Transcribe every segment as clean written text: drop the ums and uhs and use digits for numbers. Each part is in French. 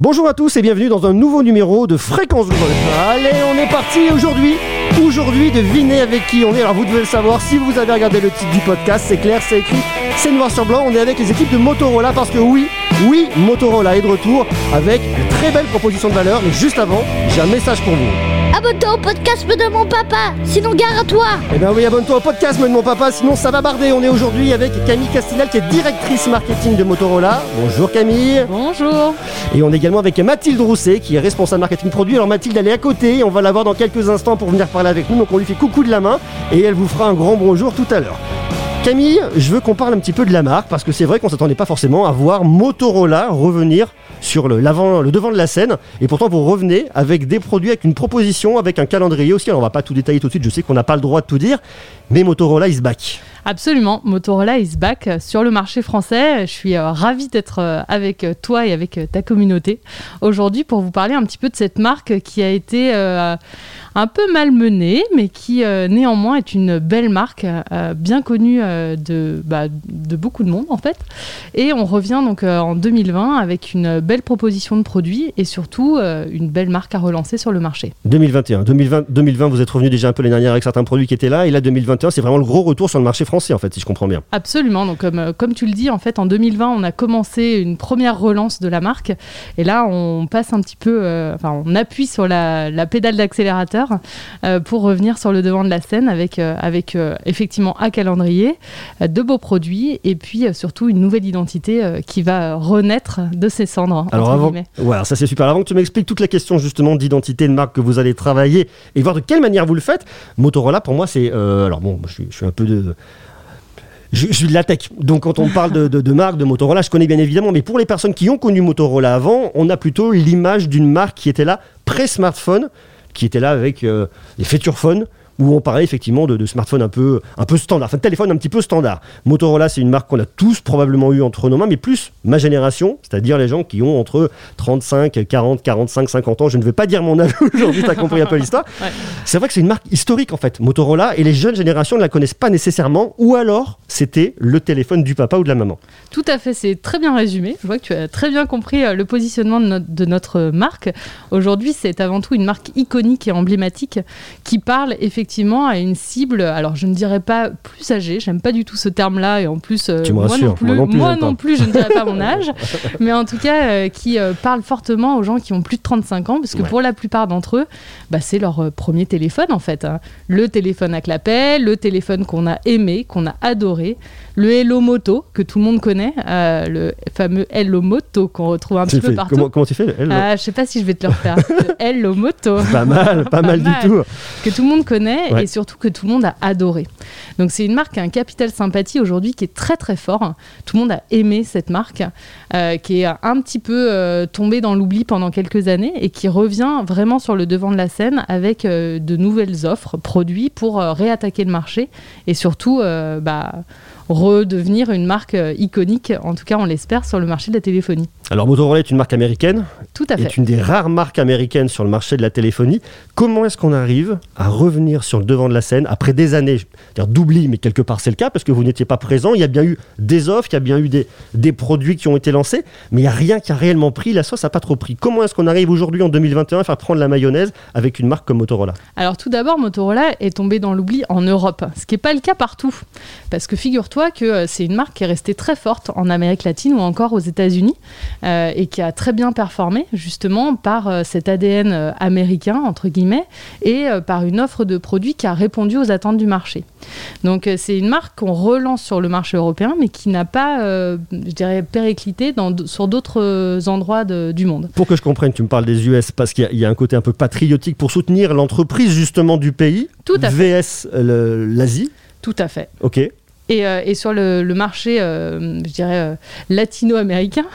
Bonjour à tous et bienvenue dans un nouveau numéro de Fréquences. Allez, on est parti aujourd'hui, devinez avec qui on est. Alors vous devez le savoir, si vous avez regardé le titre du podcast, c'est clair, c'est écrit, c'est noir sur blanc. On est avec les équipes de Motorola parce que oui, Motorola est de retour avec une très belle proposition de valeur. Mais juste avant, j'ai un message pour vous. Abonne-toi au podcast Me de mon papa, sinon gare à toi. Eh bien oui, abonne-toi au podcast Me de mon papa, sinon ça va barder. On est aujourd'hui avec Camille Castinel qui est directrice marketing de Motorola. Bonjour Camille. Bonjour. Et on est également avec Mathilde Rousset qui est responsable marketing produit. Alors Mathilde, elle est à côté et on va la voir dans quelques instants pour venir parler avec nous. Donc on lui fait coucou de la main et elle vous fera un grand bonjour tout à l'heure. Camille, je veux qu'on parle un petit peu de la marque parce que c'est vrai qu'on ne s'attendait pas forcément à voir Motorola revenir sur le devant de la scène, et pourtant vous revenez avec des produits, avec une proposition, avec un calendrier aussi. Alors on va pas tout détailler tout de suite, je sais qu'on n'a pas le droit de tout dire, mais Motorola is back. Absolument, Motorola is back sur le marché français. Je suis ravie d'être avec toi et avec ta communauté aujourd'hui pour vous parler un petit peu de cette marque qui a été un peu malmenée, mais qui néanmoins est une belle marque, bien connue de beaucoup de monde en fait. Et on revient donc en 2020 avec une belle proposition de produits et surtout une belle marque à relancer sur le marché. 2020, vous êtes revenu déjà un peu l'année dernière avec certains produits qui étaient là, et là 2021 c'est vraiment le gros retour sur le marché français en fait, si je comprends bien. Absolument, donc comme tu le dis en fait, en 2020 on a commencé une première relance de la marque et là on passe un petit peu, on appuie sur la pédale d'accélérateur pour revenir sur le devant de la scène avec effectivement un calendrier, de beaux produits et puis surtout une nouvelle identité qui va renaître de ses cendres. Alors ça c'est super. Avant que tu m'expliques toute la question justement d'identité de marque que vous allez travailler et voir de quelle manière vous le faites, Motorola pour moi c'est je suis de la tech, donc quand on parle de marque, de Motorola, je connais bien évidemment, mais pour les personnes qui ont connu Motorola avant, on a plutôt l'image d'une marque qui était là pré-smartphone, qui était là avec les feature phones, où on parlait effectivement de smartphone un peu standard, enfin de téléphone un petit peu standard. Motorola, c'est une marque qu'on a tous probablement eu entre nos mains, mais plus ma génération, c'est-à-dire les gens qui ont entre 35, 40, 45, 50 ans. Je ne vais pas dire mon âge aujourd'hui, t'as compris un peu l'histoire. Ouais. C'est vrai que c'est une marque historique en fait, Motorola, et les jeunes générations ne la connaissent pas nécessairement, ou alors c'était le téléphone du papa ou de la maman. Tout à fait, c'est très bien résumé. Je vois que tu as très bien compris le positionnement de notre marque. Aujourd'hui, c'est avant tout une marque iconique et emblématique qui parle effectivement à une cible, alors je ne dirais pas plus âgée, j'aime pas du tout ce terme-là, et en plus, moi non plus je ne dirais pas mon âge, mais en tout cas qui parle fortement aux gens qui ont plus de 35 ans, parce que pour la plupart d'entre eux, c'est leur premier téléphone en fait, hein. Le téléphone à clapet, le téléphone qu'on a aimé, qu'on a adoré, le Hello Moto que tout le monde connaît, le fameux Hello Moto qu'on retrouve un petit peu partout. Comment tu fais le Hello? Je sais pas si je vais te le refaire. Le Hello Moto. Pas mal du tout. Que tout le monde connaît. Ouais. Et surtout que tout le monde a adoré. Donc c'est une marque qui a un capital sympathie aujourd'hui qui est très très fort. Tout le monde a aimé cette marque qui est un petit peu tombée dans l'oubli pendant quelques années et qui revient vraiment sur le devant de la scène avec de nouvelles offres, produits pour réattaquer le marché et surtout redevenir une marque iconique, en tout cas on l'espère, sur le marché de la téléphonie. Alors Motorola est une marque américaine. Tout à fait. Est une des rares marques américaines sur le marché de la téléphonie. Comment est-ce qu'on arrive à revenir sur le devant de la scène après des années d'oubli, mais quelque part c'est le cas parce que vous n'étiez pas présent, il y a bien eu des offres, il y a bien eu des produits qui ont été lancés, mais il n'y a rien qui a réellement pris, la sauce n'a pas trop pris. Comment est-ce qu'on arrive aujourd'hui en 2021 à faire prendre la mayonnaise avec une marque comme Motorola? Alors tout d'abord, Motorola est tombée dans l'oubli en Europe, ce qui n'est pas le cas partout, parce que figure-toi que c'est une marque qui est restée très forte en Amérique latine ou encore aux États-Unis et qui a très bien performé justement par cet ADN américain entre guillemets et par une offre de produits qui a répondu aux attentes du marché. Donc c'est une marque qu'on relance sur le marché européen mais qui n'a pas, périclité sur d'autres endroits du monde. Pour que je comprenne, tu me parles des US parce qu'il y a un côté un peu patriotique pour soutenir l'entreprise justement du pays. Tout à fait. VS l'Asie. Tout à fait. Ok. Et sur le marché, latino-américain,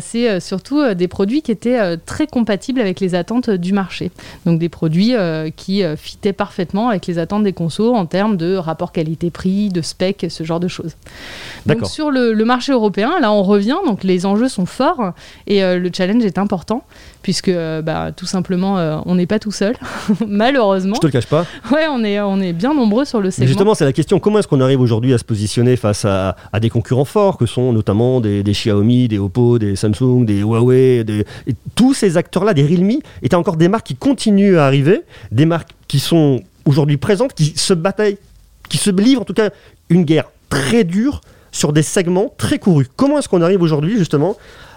c'est surtout des produits qui étaient très compatibles avec les attentes du marché. Donc des produits qui fitaient parfaitement avec les attentes des consos en termes de rapport qualité-prix, de specs, ce genre de choses. D'accord. Donc sur le marché européen, là on revient, donc les enjeux sont forts et le challenge est important puisque tout simplement on n'est pas tout seul, malheureusement. Je te le cache pas. Ouais, on est bien nombreux sur le segment. Mais justement, c'est la question, comment est-ce qu'on arrive aujourd'hui aujourd'hui à se positionner face à des concurrents forts que sont notamment des Xiaomi, des Oppo, des Samsung, des Huawei, tous ces acteurs-là, des Realme, et tu as encore des marques qui continuent à arriver, des marques qui sont aujourd'hui présentes, qui se bataillent, qui se livrent en tout cas une guerre très dure sur des segments très courus. Comment est-ce qu'on arrive aujourd'hui justement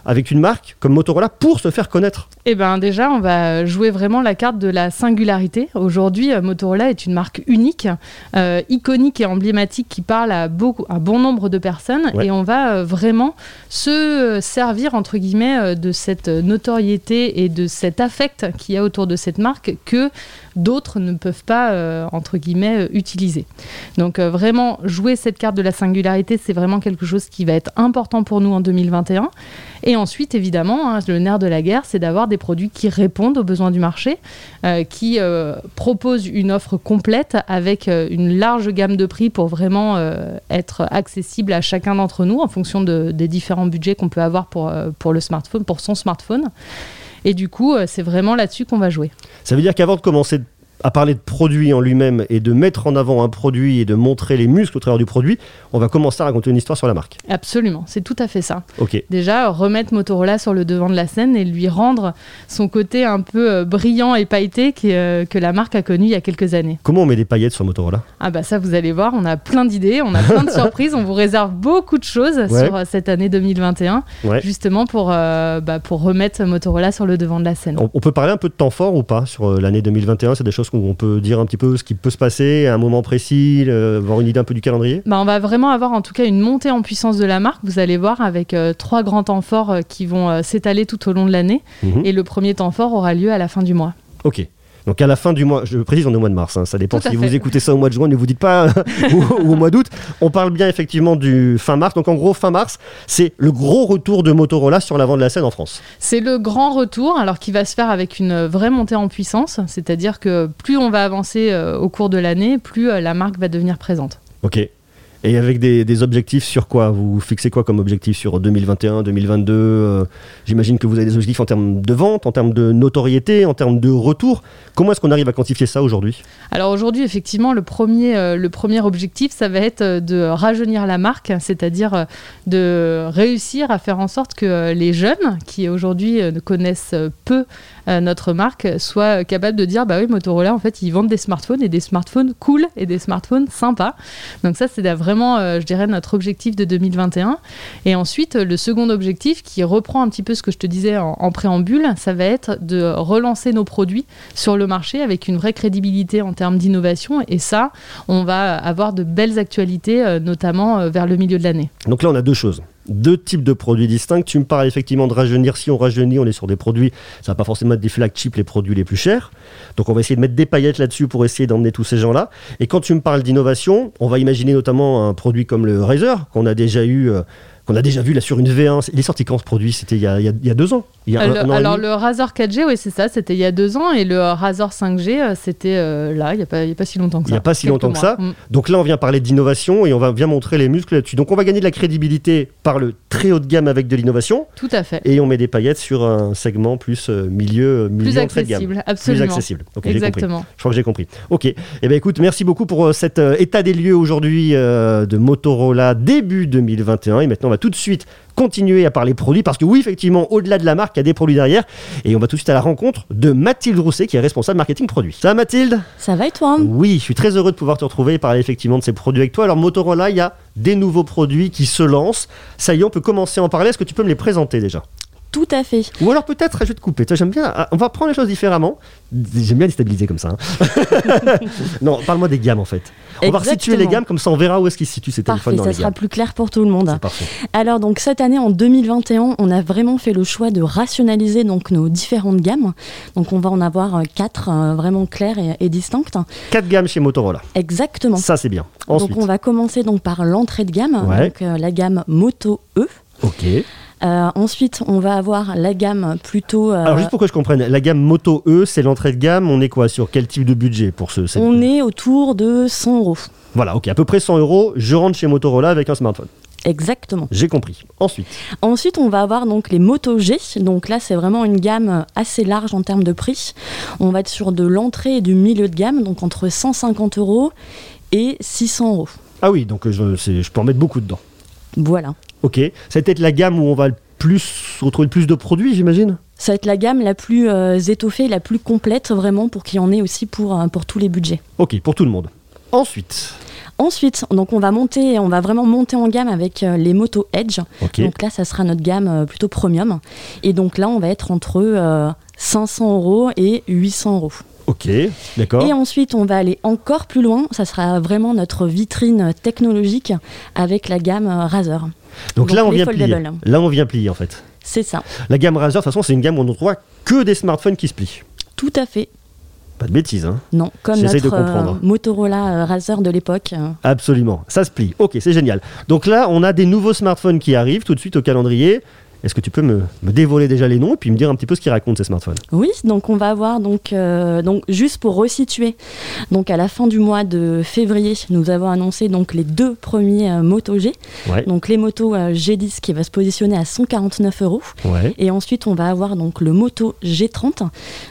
avec une marque comme Motorola pour se faire connaître? Eh bien déjà, on va jouer vraiment la carte de la singularité. Aujourd'hui, Motorola est une marque unique, iconique et emblématique qui parle à bon nombre de personnes. Ouais. Et on va vraiment se servir, entre guillemets, de cette notoriété et de cet affect qu'il y a autour de cette marque que d'autres ne peuvent pas, entre guillemets, utiliser. Donc vraiment, jouer cette carte de la singularité, c'est vraiment quelque chose qui va être important pour nous en 2021. Et ensuite, évidemment, le nerf de la guerre, c'est d'avoir des produits qui répondent aux besoins du marché, qui proposent une offre complète avec une large gamme de prix pour vraiment être accessible à chacun d'entre nous en fonction des différents budgets qu'on peut avoir pour le smartphone, pour son smartphone. Et du coup, c'est vraiment là-dessus qu'on va jouer. Ça veut dire qu'avant de commencer à parler de produit en lui-même et de mettre en avant un produit et de montrer les muscles au travers du produit, on va commencer à raconter une histoire sur la marque. Absolument, c'est tout à fait ça. Okay. Déjà, remettre Motorola sur le devant de la scène et lui rendre son côté un peu brillant et pailleté que la marque a connu il y a quelques années. Comment on met des paillettes sur Motorola ? Ah bah ça, vous allez voir, on a plein d'idées, on a plein de surprises, on vous réserve beaucoup de choses sur cette année 2021, justement pour remettre Motorola sur le devant de la scène. On peut parler un peu de temps fort ou pas sur l'année 2021 ? C'est des choses où on peut dire un petit peu ce qui peut se passer à un moment précis, avoir une idée un peu du calendrier? On va vraiment avoir en tout cas une montée en puissance de la marque, vous allez voir, avec trois grands temps forts qui vont s'étaler tout au long de l'année. Et le premier temps fort aura lieu à la fin du mois. Ok. Donc à la fin du mois, je précise, on est au mois de mars, ça dépend si vous écoutez ça au mois de juin, ne vous dites pas ou au mois d'août. On parle bien effectivement du fin mars, donc en gros fin mars, c'est le gros retour de Motorola sur l'avant de la scène en France. C'est le grand retour, alors qui va se faire avec une vraie montée en puissance, c'est-à-dire que plus on va avancer au cours de l'année, plus la marque va devenir présente. Ok. Et avec des objectifs sur quoi ? Vous fixez quoi comme objectif sur 2021, 2022 ? J'imagine que vous avez des objectifs en termes de vente, en termes de notoriété, en termes de retour. Comment est-ce qu'on arrive à quantifier ça aujourd'hui ? Alors aujourd'hui, effectivement, le premier objectif, ça va être de rajeunir la marque, c'est-à-dire de réussir à faire en sorte que les jeunes qui aujourd'hui connaissent peu notre marque soient capables de dire « Bah oui, Motorola, en fait, ils vendent des smartphones cool et des smartphones sympas. » Donc ça, c'est vraiment, je dirais, notre objectif de 2021. Et ensuite, le second objectif qui reprend un petit peu ce que je te disais en préambule, ça va être de relancer nos produits sur le marché avec une vraie crédibilité en termes d'innovation. Et ça, on va avoir de belles actualités, notamment vers le milieu de l'année. Donc là, on a deux choses. Deux types de produits distincts. Tu me parles effectivement de rajeunir. Si on rajeunit, on est sur des produits, ça va pas forcément être des flagships, les produits les plus chers. Donc on va essayer de mettre des paillettes là-dessus pour essayer d'emmener tous ces gens-là. Et quand tu me parles d'innovation, on va imaginer notamment un produit comme le Razr, qu'on a déjà vu là sur une V1. Il est sorti quand ce produit ? C'était il y a 2 ans. Le Razr 4G, oui, c'est ça, c'était il y a 2 ans. Et le Razr 5G, c'était là, il n'y a pas si longtemps que ça. Il n'y a pas si longtemps que ça. Donc là, on vient parler d'innovation et on va bien montrer les muscles là-dessus. Donc on va gagner de la crédibilité par le très haut de gamme avec de l'innovation. Tout à fait. Et on met des paillettes sur un segment plus milieu plus accessible, de gamme. Absolument. Plus accessible. Okay, exactement. Je crois que j'ai compris. Ok. Eh bien, écoute, merci beaucoup pour cet état des lieux aujourd'hui de Motorola début 2021. Et maintenant, on va tout de suite continuer à parler produits, parce que oui, effectivement, au-delà de la marque, il y a des produits derrière. Et on va tout de suite à la rencontre de Mathilde Rousset, qui est responsable marketing produit. Ça va Mathilde ? Ça va et toi hein ? Oui, je suis très heureux de pouvoir te retrouver et parler effectivement de ces produits avec toi. Alors Motorola, il y a des nouveaux produits qui se lancent. Ça y est, on peut commencer à en parler. Est-ce que tu peux me les présenter déjà ? Tout à fait. Ou alors peut-être, je vais te couper. Toi, j'aime bien, on va prendre les choses différemment. J'aime bien déstabiliser comme ça. Non, parle-moi des gammes en fait. On va situer les gammes, comme ça on verra où est-ce qu'ils se situent ces téléphones dans les gammes. Ça sera plus clair pour tout le monde. C'est parfait. Alors donc cette année, en 2021, on a vraiment fait le choix de rationaliser donc nos différentes gammes. Donc on va en avoir 4 vraiment claires et distinctes. 4 gammes chez Motorola. Exactement. Ça c'est bien. Ensuite. Donc on va commencer donc par l'entrée de gamme, donc la gamme Moto E. Ok. Ensuite, on va avoir la gamme plutôt... Alors juste pour que je comprenne, la gamme Moto E, c'est l'entrée de gamme, on est quoi ? Sur quel type de budget pour cette... On est autour de 100 €. Voilà, ok, à peu près 100 €, je rentre chez Motorola avec un smartphone. Exactement. J'ai compris. Ensuite, on va avoir donc les Moto G. Donc là, c'est vraiment une gamme assez large en termes de prix. On va être sur de l'entrée et du milieu de gamme, donc entre 150 € et 600 €. Ah oui, donc je peux en mettre beaucoup dedans. Voilà. Ok. Ça va être la gamme où on va retrouver le plus de produits, j'imagine ? Ça va être la gamme la plus étoffée, la plus complète, vraiment, pour qu'il y en ait aussi pour tous les budgets. Ok, pour tout le monde. Ensuite, donc on va vraiment monter en gamme avec les Moto Edge. Okay. Donc là, ça sera notre gamme plutôt premium. Et donc là, on va être entre 500 € et 800 €. Ok, d'accord. Et ensuite, on va aller encore plus loin. Ça sera vraiment notre vitrine technologique avec la gamme Razr. Donc là, on vient plier. Là, on vient plier, en fait. C'est ça. La gamme Razr, de toute façon, c'est une gamme où on ne trouve que des smartphones qui se plient. Tout à fait. Pas de bêtises, hein. Non, comme notre Motorola Razr de l'époque. Absolument, ça se plie. Ok, c'est génial. Donc là, on a des nouveaux smartphones qui arrivent tout de suite au calendrier. Est-ce que tu peux me dévoiler déjà les noms et puis me dire un petit peu ce qu'ils racontent, ces smartphones ? Oui, donc on va avoir, donc juste pour resituer, donc à la fin du mois de février, nous avons annoncé donc les deux premiers Moto G. Ouais. Donc les Moto G10 qui va se positionner à 149 €. Ouais. Et ensuite, on va avoir donc le Moto G30,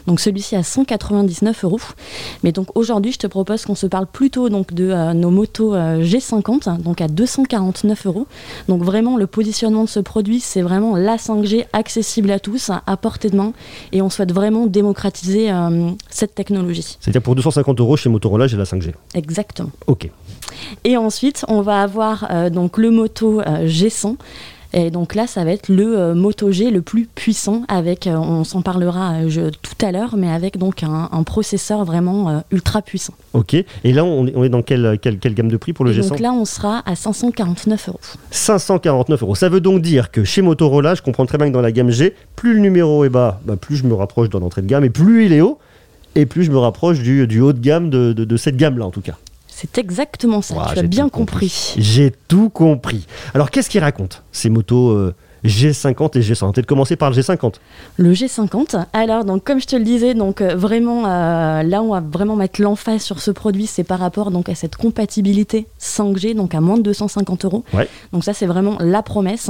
donc celui-ci à 199 €. Mais donc aujourd'hui, je te propose qu'on se parle plutôt donc, de nos Moto G50, donc à 249 €. Donc vraiment, le positionnement de ce produit, c'est vraiment la 5G accessible à tous, à portée de main, et on souhaite vraiment démocratiser cette technologie. C'est-à-dire pour 250 € chez Motorola, j'ai la 5G. Exactement. Ok. Et ensuite, on va avoir donc le Moto G100. Et donc là, ça va être le Moto G le plus puissant avec, on s'en parlera tout à l'heure, mais avec donc un processeur vraiment ultra puissant. Ok, et là on est dans quelle gamme de prix pour le G100 ? Donc là on sera à 549 €. 549 €, ça veut donc dire que chez Motorola, je comprends très bien que dans la gamme G, plus le numéro est bas, plus je me rapproche dans l'entrée de gamme, et plus il est haut, et plus je me rapproche du haut de gamme de cette gamme-là en tout cas. C'est exactement ça, tu as bien compris. J'ai tout compris. Alors, qu'est-ce qu'ils racontent, ces motos G50 et G100 ? On va peut-être commencer par le G50. Le G50, alors, donc, comme je te le disais, donc, vraiment, là, on va vraiment mettre l'emphase sur ce produit, c'est par rapport donc, à cette compatibilité 5G, donc à moins de 250 €. Ouais. Donc ça, c'est vraiment la promesse.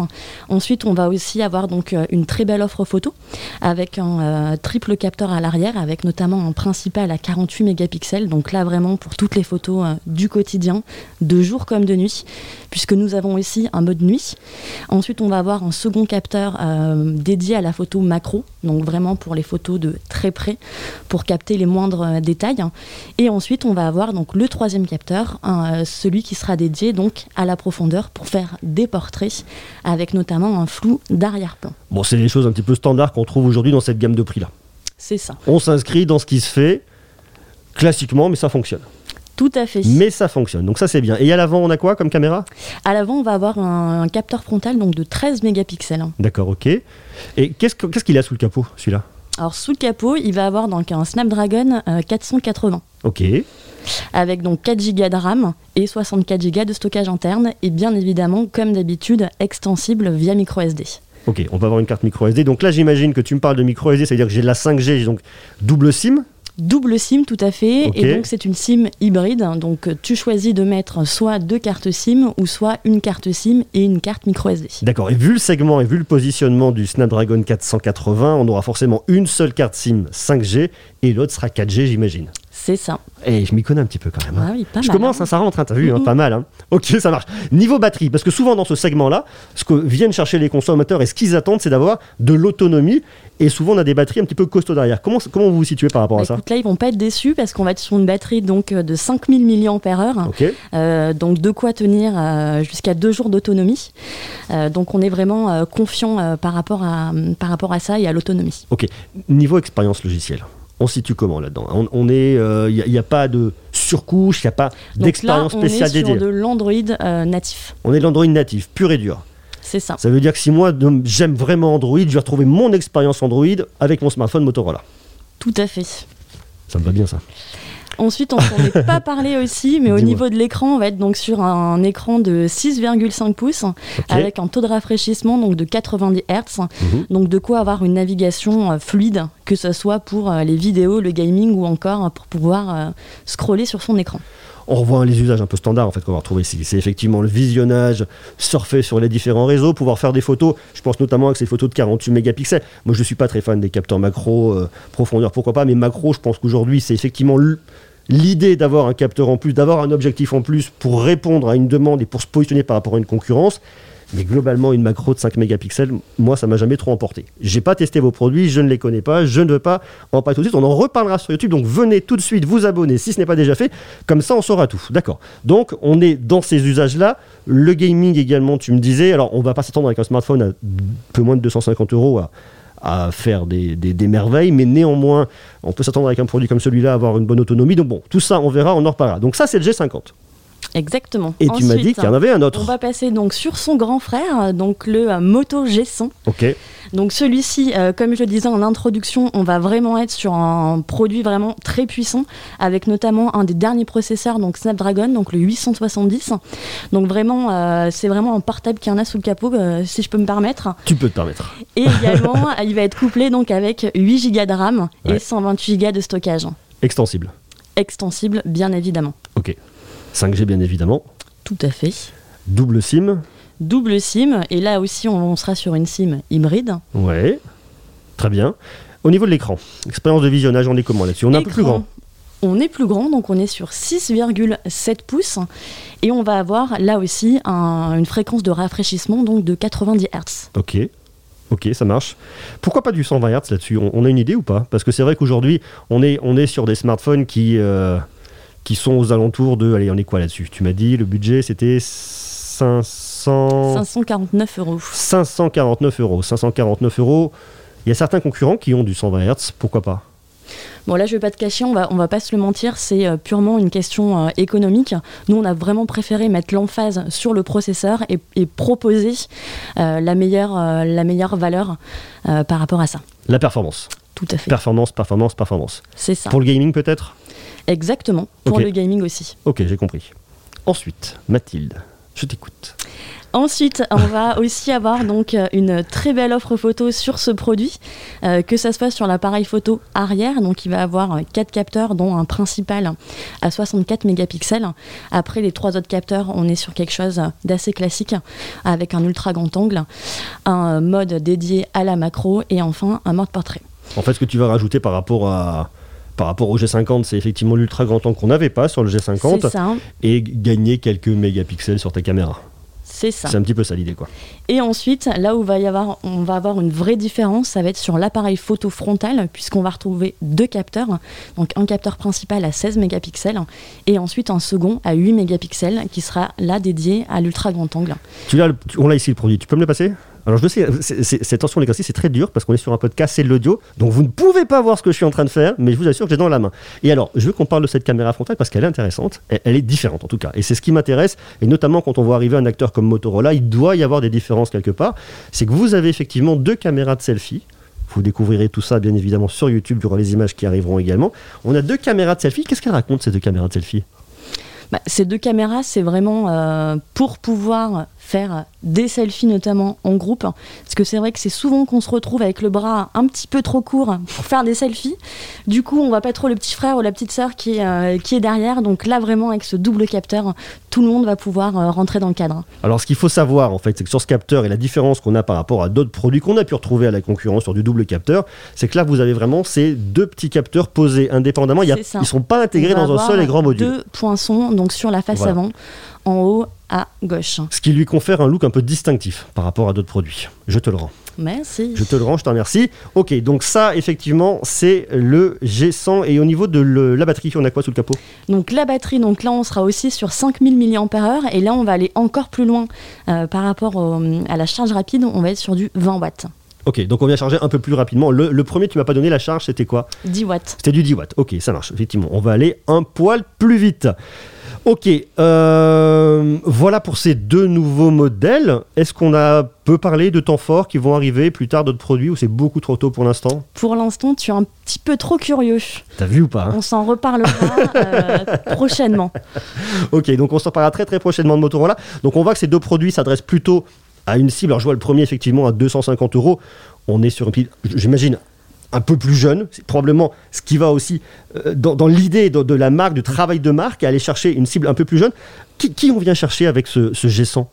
Ensuite, on va aussi avoir donc, une très belle offre photo, avec un triple capteur à l'arrière, avec notamment un principal à 48 mégapixels, donc là vraiment pour toutes les photos du quotidien, de jour comme de nuit, puisque nous avons aussi un mode nuit. Ensuite, on va avoir un second capteur dédié à la photo macro, donc vraiment pour les photos de très près, pour capter les moindres détails. Et ensuite, on va avoir donc, le troisième capteur, celui qui sera dédié donc, à la profondeur pour faire des portraits, avec notamment un flou d'arrière-plan. Bon, c'est des choses un petit peu standards qu'on trouve aujourd'hui dans cette gamme de prix-là. C'est ça. On s'inscrit dans ce qui se fait classiquement, mais ça fonctionne. Tout à fait. Mais ça fonctionne, donc ça c'est bien. Et à l'avant, on a quoi comme caméra ? À l'avant, on va avoir un capteur frontal donc de 13 mégapixels. D'accord, ok. Et qu'est-ce qu'il a sous le capot, celui-là ? Alors, sous le capot, il va avoir donc un Snapdragon 480. Ok. Avec donc 4 Go de RAM et 64 Go de stockage interne. Et bien évidemment, comme d'habitude, extensible via micro SD. Ok, on va avoir une carte micro SD. Donc là, j'imagine que tu me parles de micro SD, c'est-à-dire que j'ai de la 5G, donc double SIM. Double SIM, tout à fait. Okay. Et donc, c'est une SIM hybride. Donc, tu choisis de mettre soit deux cartes SIM ou soit une carte SIM et une carte micro SD. D'accord. Et vu le segment et vu le positionnement du Snapdragon 480, on aura forcément une seule carte SIM 5G et l'autre sera 4G, j'imagine. C'est ça. Et je m'y connais un petit peu quand même. Hein. Ah oui, pas mal. Je commence, ça rentre, t'as vu, pas mal. Hein. Ok, ça marche. Niveau batterie, parce que souvent dans ce segment-là, ce que viennent chercher les consommateurs et ce qu'ils attendent, c'est d'avoir de l'autonomie. Et souvent, on a des batteries un petit peu costauds derrière. Comment vous vous situez par rapport à ça ? Écoute, là, ils ne vont pas être déçus parce qu'on va être sur une batterie donc, de 5000 mAh. Okay. Donc, de quoi tenir jusqu'à 2 jours d'autonomie. Donc, on est vraiment confiant par rapport à ça et à l'autonomie. Ok. Niveau expérience logicielle, on se situe comment là-dedans ? On est, y a pas de surcouche, il n'y a pas d'expérience spéciale dédiée. On est sur de l'Android natif. On est de l'Android natif, pur et dur. C'est ça. Ça veut dire que si moi j'aime vraiment Android, je vais retrouver mon expérience Android avec mon smartphone Motorola. Tout à fait. Ça me va bien ça. Ensuite, on ne s'en est pas parlé aussi, mais au niveau de l'écran, on va être donc sur un écran de 6,5 pouces, okay, avec un taux de rafraîchissement donc de 90 Hz, donc de quoi avoir une navigation fluide, que ce soit pour les vidéos, le gaming ou encore pour pouvoir scroller sur son écran. On revoit les usages un peu standards en fait, qu'on va retrouver ici. C'est effectivement le visionnage, surfer sur les différents réseaux, pouvoir faire des photos. Je pense notamment à ces photos de 48 mégapixels. Moi, je ne suis pas très fan des capteurs macro, profondeur, pourquoi pas, mais macro, je pense qu'aujourd'hui, c'est effectivement l'idée d'avoir un capteur en plus, d'avoir un objectif en plus pour répondre à une demande et pour se positionner par rapport à une concurrence. Mais globalement, une macro de 5 mégapixels, moi, ça ne m'a jamais trop emporté. Je n'ai pas testé vos produits, je ne les connais pas, je ne veux pas en parler tout de suite. On en reparlera sur YouTube, donc venez tout de suite vous abonner si ce n'est pas déjà fait. Comme ça, on saura tout. D'accord. Donc, on est dans ces usages-là. Le gaming également, tu me disais. Alors, on ne va pas s'attendre avec un smartphone à peu moins de 250€ à faire des merveilles, mais néanmoins, on peut s'attendre avec un produit comme celui-là à avoir une bonne autonomie. Donc bon, tout ça, on verra, on en reparlera. Donc ça, c'est le G50. Exactement. Et ensuite, tu m'as dit qu'il y en avait un autre. On va passer donc sur son grand frère, donc le Moto G100. Ok. Donc celui-ci, comme je le disais en introduction, on va vraiment être sur un produit vraiment très puissant, avec notamment un des derniers processeurs, donc Snapdragon, donc le 870. Donc vraiment, c'est vraiment un portable qu'il y en a sous le capot, si je peux me permettre. Tu peux te permettre. Et également, il va être couplé donc avec 8 Go de RAM et 128 Go de stockage. Extensible. Extensible, bien évidemment. Ok. 5G, bien évidemment. Tout à fait. Double SIM. Double SIM, et là aussi on sera sur une SIM hybride. Ouais, très bien. Au niveau de l'écran, expérience de visionnage, on est comment là-dessus? On est un peu plus grand. On est plus grand, donc on est sur 6,7 pouces, et on va avoir là aussi une fréquence de rafraîchissement donc de 90 Hz. Ok. Ok, ça marche. Pourquoi pas du 120 Hz là-dessus? On a une idée ou pas? Parce que c'est vrai qu'aujourd'hui, on est sur des smartphones qui sont aux alentours de... Allez, on est quoi là-dessus? Tu m'as dit, le budget, c'était 549€. 549€. Il y a certains concurrents qui ont du 120 Hz, pourquoi pas? Bon, là, je ne vais pas te cacher, on va pas se le mentir, c'est purement une question économique. Nous, on a vraiment préféré mettre l'emphase sur le processeur et proposer la meilleure valeur par rapport à ça. La performance. Tout à fait. Performance. C'est ça. Pour le gaming, peut-être? Exactement, pour le gaming aussi. Ok, j'ai compris. Ensuite, Mathilde, je t'écoute. Ensuite, on va aussi avoir donc une très belle offre photo sur ce produit, que ça se passe sur l'appareil photo arrière. Donc, il va avoir 4 capteurs, dont un principal à 64 mégapixels. Après, les 3 autres capteurs, on est sur quelque chose d'assez classique, avec un ultra grand angle, un mode dédié à la macro et enfin un mode portrait. En fait, ce que tu vas rajouter par rapport au G50, c'est effectivement l'ultra grand angle qu'on n'avait pas sur le G50. C'est ça. Et gagner quelques mégapixels sur ta caméra. C'est ça. C'est un petit peu ça l'idée, quoi. Et ensuite, là où on va avoir une vraie différence, ça va être sur l'appareil photo frontal, puisqu'on va retrouver 2 capteurs. Donc un capteur principal à 16 mégapixels et ensuite un second à 8 mégapixels qui sera là dédié à l'ultra grand angle. On l'a ici le produit, tu peux me le passer ? Alors je sais, attention les gars, c'est très dur parce qu'on est sur un podcast, c'est de l'audio, donc vous ne pouvez pas voir ce que je suis en train de faire, mais je vous assure que j'ai dans la main. Et alors, je veux qu'on parle de cette caméra frontale parce qu'elle est intéressante, elle est différente en tout cas, et c'est ce qui m'intéresse, et notamment quand on voit arriver un acteur comme Motorola, il doit y avoir des différences quelque part, c'est que vous avez effectivement 2 caméras de selfie. Vous découvrirez tout ça bien évidemment sur YouTube, durant les images qui arriveront également. On a 2 caméras de selfie, qu'est-ce qu'elles racontent ces 2 caméras de selfie? Bah, ces 2 caméras, c'est vraiment pour pouvoir faire des selfies, notamment en groupe. Parce que c'est vrai que c'est souvent qu'on se retrouve avec le bras un petit peu trop court pour faire des selfies. Du coup, on voit pas trop le petit frère ou la petite sœur qui est derrière. Donc là, vraiment, avec ce double capteur, tout le monde va pouvoir rentrer dans le cadre. Alors, ce qu'il faut savoir, en fait, c'est que sur ce capteur et la différence qu'on a par rapport à d'autres produits qu'on a pu retrouver à la concurrence sur du double capteur, c'est que là, vous avez vraiment ces 2 petits capteurs posés indépendamment. Ils ne sont pas intégrés dans un seul et grand module. 2 poinçons, donc sur la face avant, en haut, à gauche. Ce qui lui confère un look un peu distinctif par rapport à d'autres produits. Je te le rends. Merci. Je te le rends, je te remercie. Ok, donc ça, effectivement, c'est le G100. Et au niveau de la batterie, on a quoi sous le capot? Donc la batterie, donc là, on sera aussi sur 5000 mAh. Et là, on va aller encore plus loin par rapport à la charge rapide. On va être sur du 20 watts. Ok, donc on vient charger un peu plus rapidement. Le premier, tu ne m'as pas donné la charge, c'était quoi? 10 watts. C'était du 10 watts. Ok, ça marche. Effectivement, on va aller un poil plus vite. Ok, voilà pour ces 2 nouveaux modèles. Est-ce qu'on peut parler de temps forts qui vont arriver plus tard, d'autres produits, ou c'est beaucoup trop tôt pour l'instant? Pour l'instant, tu es un petit peu trop curieux. T'as vu ou pas, hein? On s'en reparlera prochainement. Ok, donc on s'en parlera très très prochainement de Motorola. Donc on voit que ces 2 produits s'adressent plutôt à une cible. Alors je vois le premier effectivement à 250€. On est sur une pile, j'imagine, un peu plus jeune, c'est probablement ce qui va aussi dans l'idée de la marque, du travail de marque, aller chercher une cible un peu plus jeune. Qui on vient chercher avec ce G100?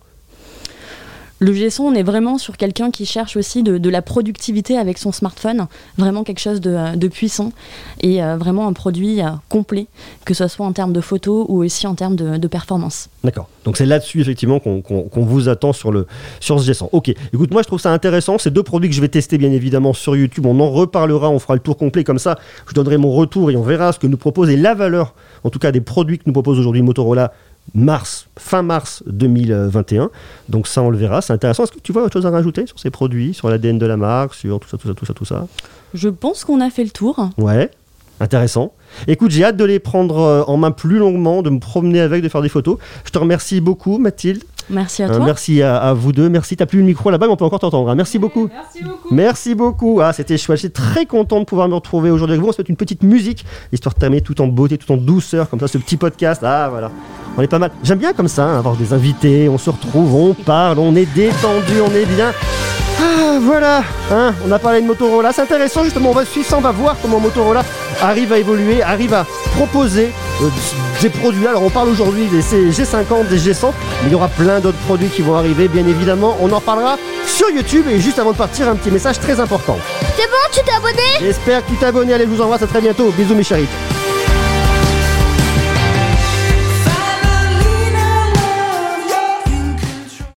Le GSO, on est vraiment sur quelqu'un qui cherche aussi de la productivité avec son smartphone, vraiment quelque chose de puissant et vraiment un produit complet, que ce soit en termes de photos ou aussi en termes de performance. D'accord, donc c'est là-dessus effectivement qu'on vous attend sur ce G100. Ok, écoute, moi je trouve ça intéressant, c'est deux produits que je vais tester bien évidemment sur YouTube, on en reparlera, on fera le tour complet, comme ça je donnerai mon retour et on verra ce que nous propose et la valeur en tout cas des produits que nous propose aujourd'hui Motorola fin mars 2021. Donc ça on le verra, c'est intéressant. Est-ce que tu vois autre chose à rajouter sur ces produits, sur l'ADN de la marque, sur tout ça? Je pense qu'on a fait le tour. Ouais, intéressant. Écoute, j'ai hâte de les prendre en main plus longuement, de me promener avec, de faire des photos. Je te remercie beaucoup Mathilde. Merci à toi. Merci à vous deux. Merci, t'as plus le micro là-bas mais on peut encore t'entendre. Hein. Merci beaucoup. Merci beaucoup. Ah, c'était chouette, je suis très content de pouvoir me retrouver aujourd'hui avec vous. On se met une petite musique, histoire de terminer tout en beauté, tout en douceur, comme ça ce petit podcast. Ah voilà, on est pas mal. J'aime bien comme ça, hein, avoir des invités, on se retrouve, on parle, on est détendu, on est bien. Ah, voilà, hein, on a parlé de Motorola, c'est intéressant justement, on va suivre ça, on va voir comment Motorola arrive à évoluer, arrive à proposer des produits. Alors on parle aujourd'hui des G50, des G100, mais il y aura plein d'autres produits qui vont arriver, bien évidemment, on en parlera sur YouTube. Et juste avant de partir, un petit message très important. C'est bon, tu t'es abonné ? J'espère que tu t'es abonné, allez, je vous envoie, à très bientôt, bisous mes chérites.